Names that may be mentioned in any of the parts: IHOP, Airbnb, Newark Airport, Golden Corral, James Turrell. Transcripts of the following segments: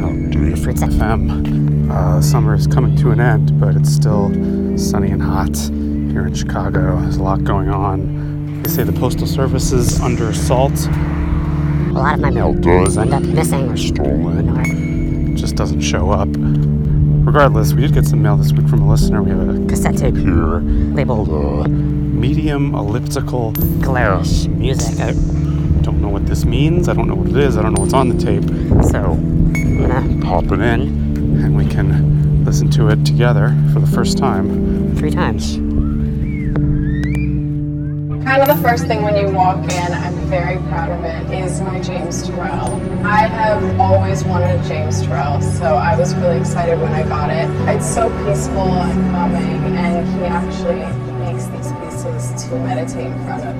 down to Fritz FM. Summer is coming to an end, but it's still sunny and hot here in Chicago. There's a lot going on. They say the Postal Service is under assault. A lot of my mail does end up missing or stolen, or it just doesn't show up. Regardless, we did get some mail this week from a listener. We have a cassette tape here labeled Medium Elliptical Glarish Music. I don't know what this means. I don't know what it is. I don't know what's on the tape. So I'm gonna pop it in and we can listen to it together for the first time. 3 times. Kind of the first thing when you walk in, I'm very proud of it, is my James Turrell. I have always wanted a James Turrell, so I was really excited when I got it. It's so peaceful and calming, and he actually makes these pieces to meditate in front of.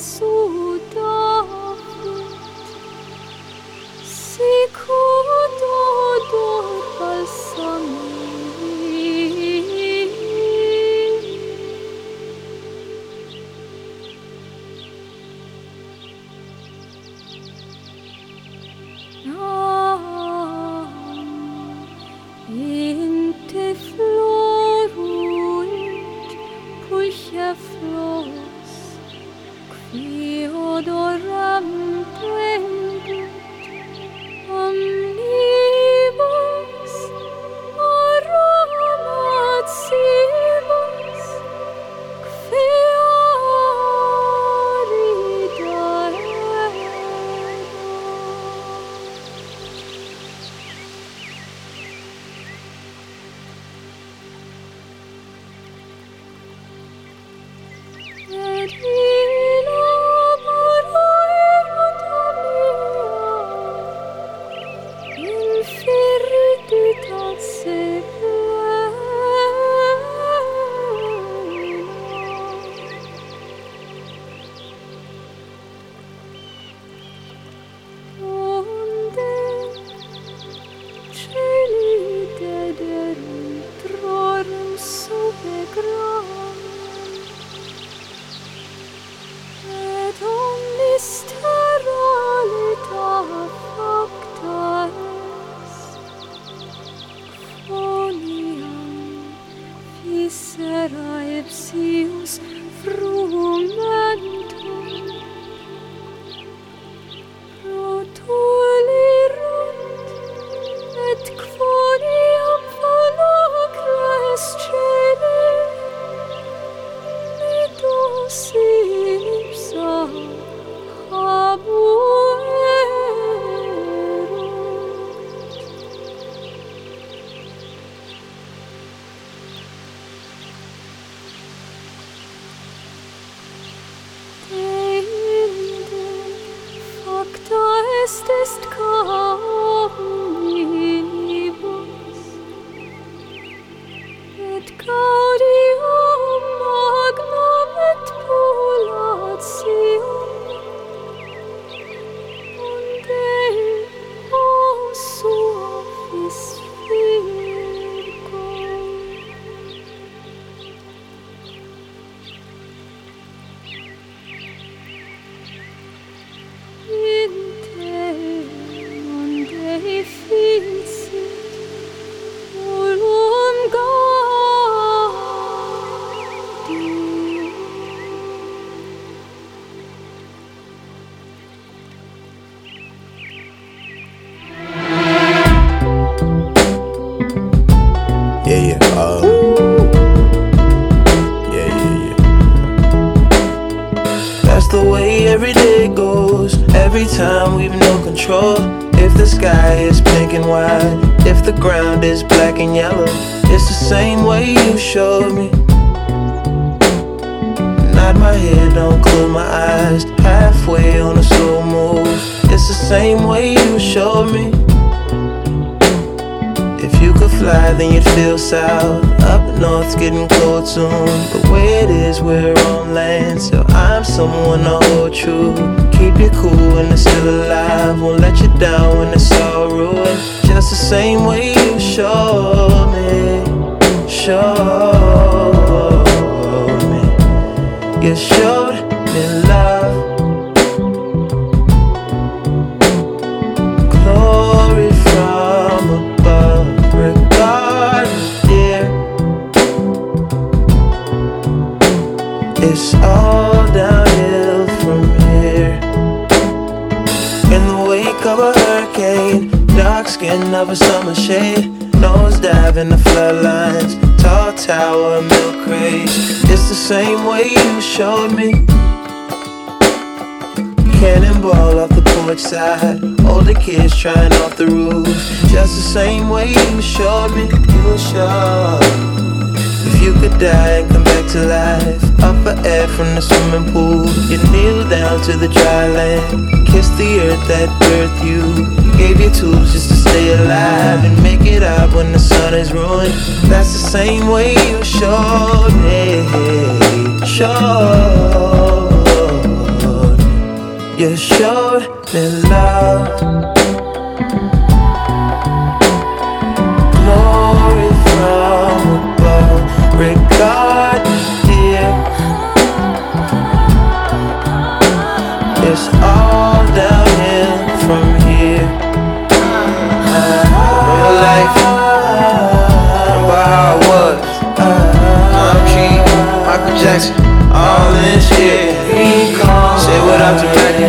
Soda est comnibus, et gaudium magnum et pullatium, unde o suavis south, up north's getting cold soon. The way it is, we're on land, so I'm someone to hold true. Keep you cool when it's still alive, won't let you down when it's all ruined. Just the same way you showed me, showed me. You showed me love, glory from above. It's all downhill from here. In the wake of a hurricane, dark skin of a summer shade, nose dive in the floodlines, tall tower, milk crate. It's the same way you showed me. Cannonball off the porch side, older kids trying off the roof. Just the same way you showed me, you showed. If you could die and come back to life, up for air from the swimming pool, you kneel down to the dry land, kiss the earth that birthed you, gave you tubes just to stay alive and make it up when the sun is ruined. That's the same way you showed me, showed. You showed me love, glory from above. Regard, dear, it's all downhill from here. Real life, about how I was. I'm King, Michael Jackson, all this shit. Say what up to Betty,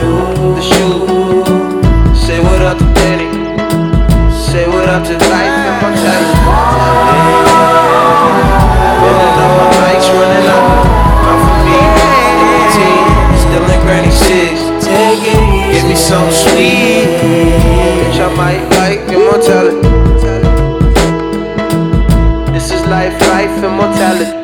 the shoe. Say what up to Betty. Say what up to life. I'm tired. Give me something sweet, bitch, I might like immortality. This is life, life, immortality.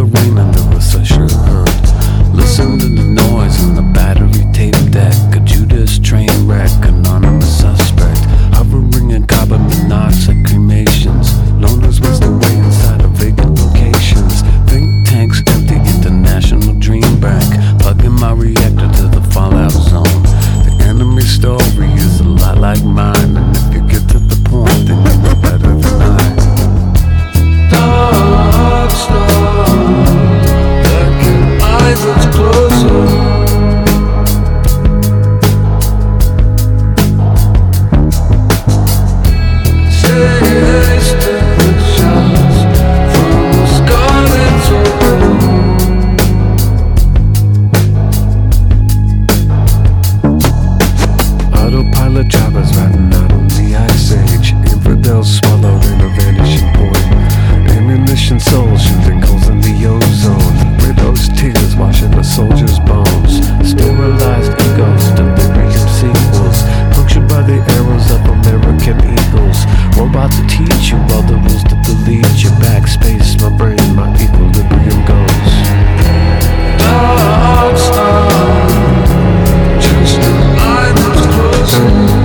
the rain under a session hood. Listen to the noise in the battery tape deck. A Judas train wreck, anonymous suspect. Hovering in carbon monoxide cremations. Loners whisked away inside of vacant locations. Think tanks empty, international dream bank. Plugging my reactor to the fallout zone. The enemy story is a lot like mine. And if you get to the point, then you know better than I. Dark star, back in eyes that's closer. Tasted the shots from the scarlet soul. Autopilot drivers riding out on the ice age. Infidels swallowed in a vanishing point. Ammunition souls shooting holes in the ozone. Widows' tears washing the soldiers' bones. Sterilized egos, delirium sequels. Punctured by the arrows of American eagles. Robots to teach you all the rules to delete your backspace, my brain, my equilibrium goes. Dark star, just an idol's closer.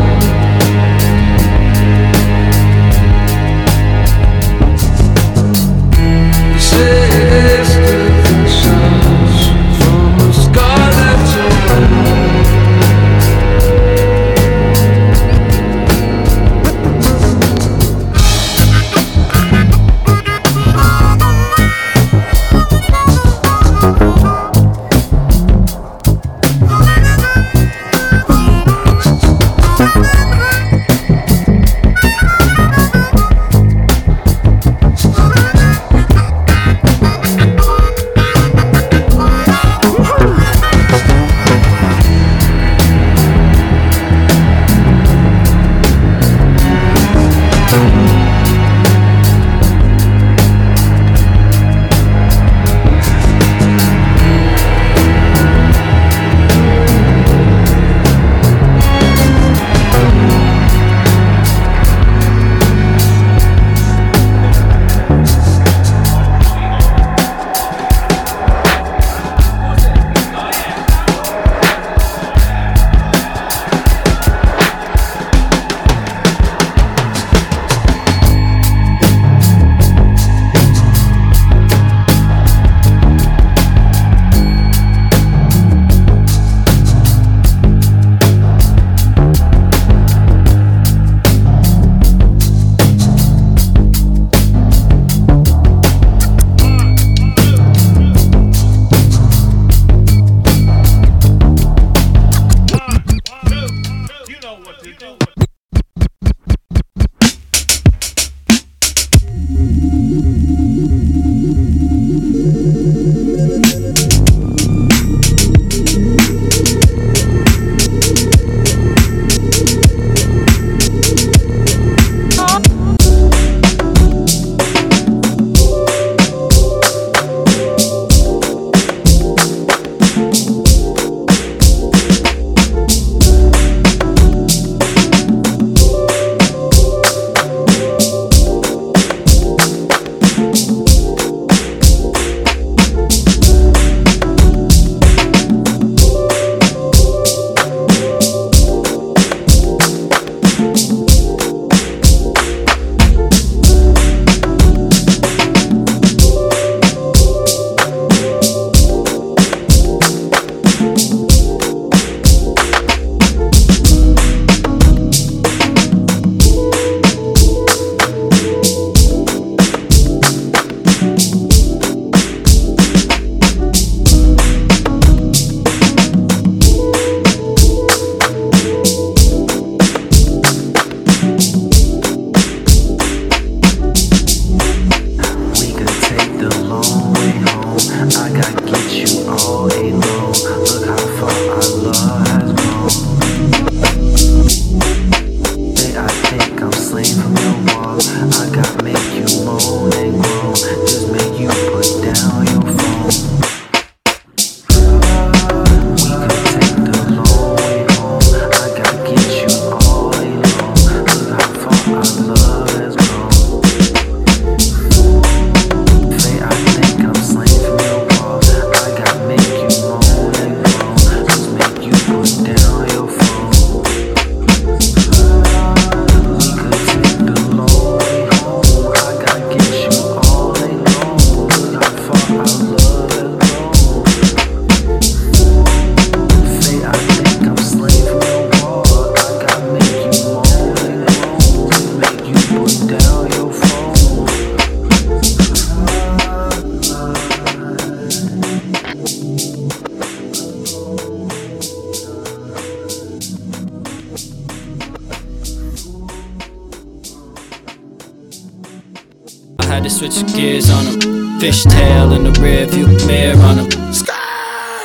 years on him. Fishtail in the rearview mirror on him.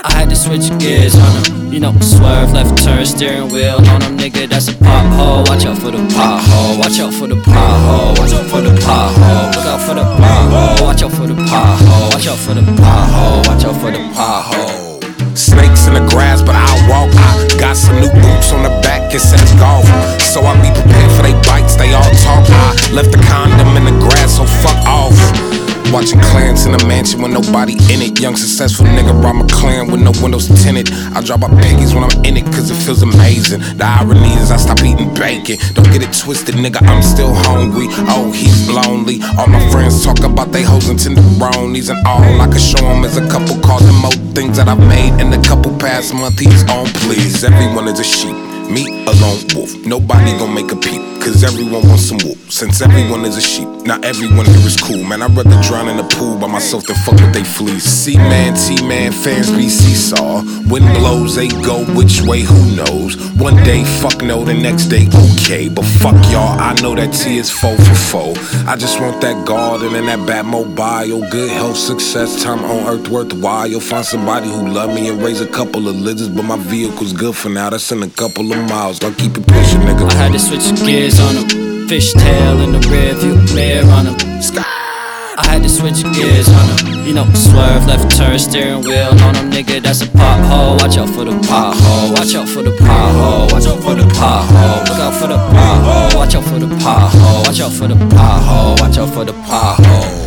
I had to switch gears on him. You know, swerve, left turn, steering wheel on him. Nigga, that's a pothole. Watch out for the pothole. Watch out for the pothole. Watch out for the pothole. Look out for the pothole. Watch out for the pothole. Watch out for the pothole. Watch out for the pothole. Snakes in the grass, but I walk. I got some new boots on the back. It says golf, so I be prepared for they bites. They all talk. I left the condom in the grass, so fuck off. Watching Clarence in a mansion with nobody in it. Young successful nigga, rob my clan with no windows tinted. I drop my baggies when I'm in it, cause it feels amazing. The irony is I stop eating bacon. Don't get it twisted, nigga, I'm still hungry. Oh, he's lonely. All my friends talk about they hoes and tenderonis. And all I can show him is a couple calls and more things that I've made in a couple past month. He's on please. Everyone is a sheep, me a lone wolf. Nobody gon' make a peep, cause everyone wants some wolf. Since everyone is a sheep, not everyone here is cool. Man, I'd rather drown in a pool by myself than fuck with they fleas. C-man, T-man, fans be seesaw. Wind blows, they go which way, who knows. One day, fuck no, the next day, okay. But fuck y'all, I know that T is foe for foe. I just want that garden and that Batmobile. Good health, success, time on earth worthwhile. You'll find somebody who love me and raise a couple of lizards. But my vehicle's good for now, that's in a couple of miles. Gonna keep it pushing, nigga. I had to switch gears on them. Fishtail in the rearview mirror on him. I had to switch gears on him. You know, swerve, left turn, steering wheel on him. Nigga, that's a pothole. Watch out for the pothole. Watch out for the pothole. Watch out for the pothole. Look out for the pothole. Watch out for the pothole. Watch out for the pothole. Watch out for the pothole.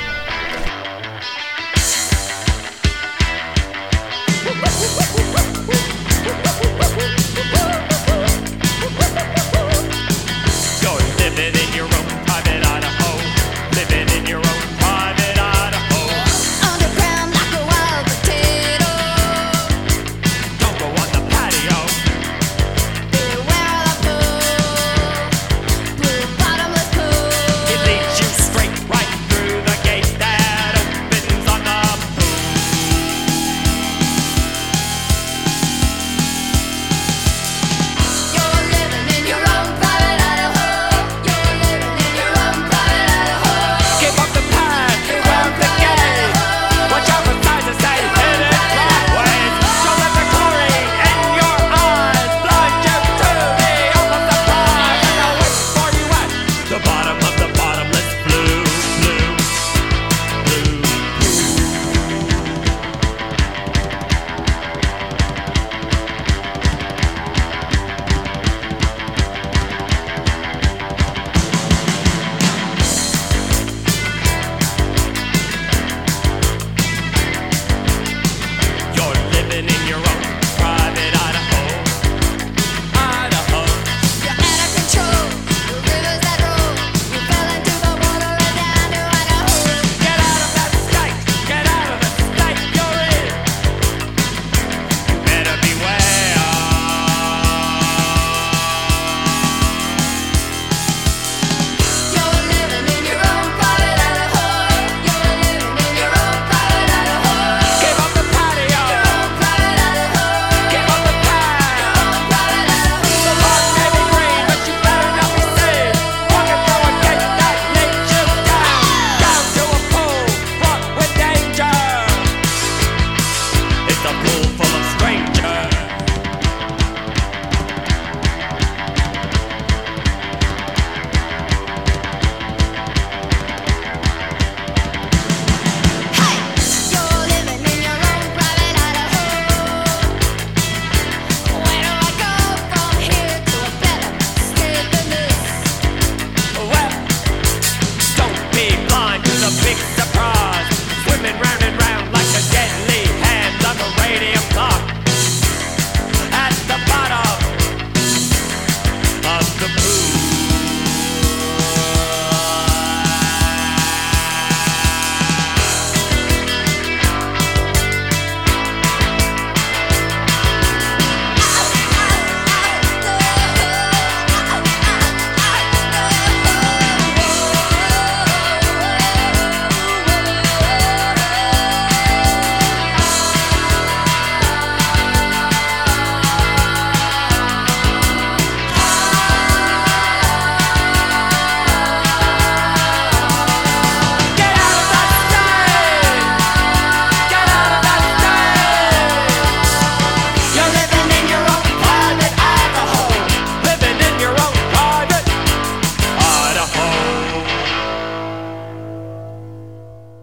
Hey!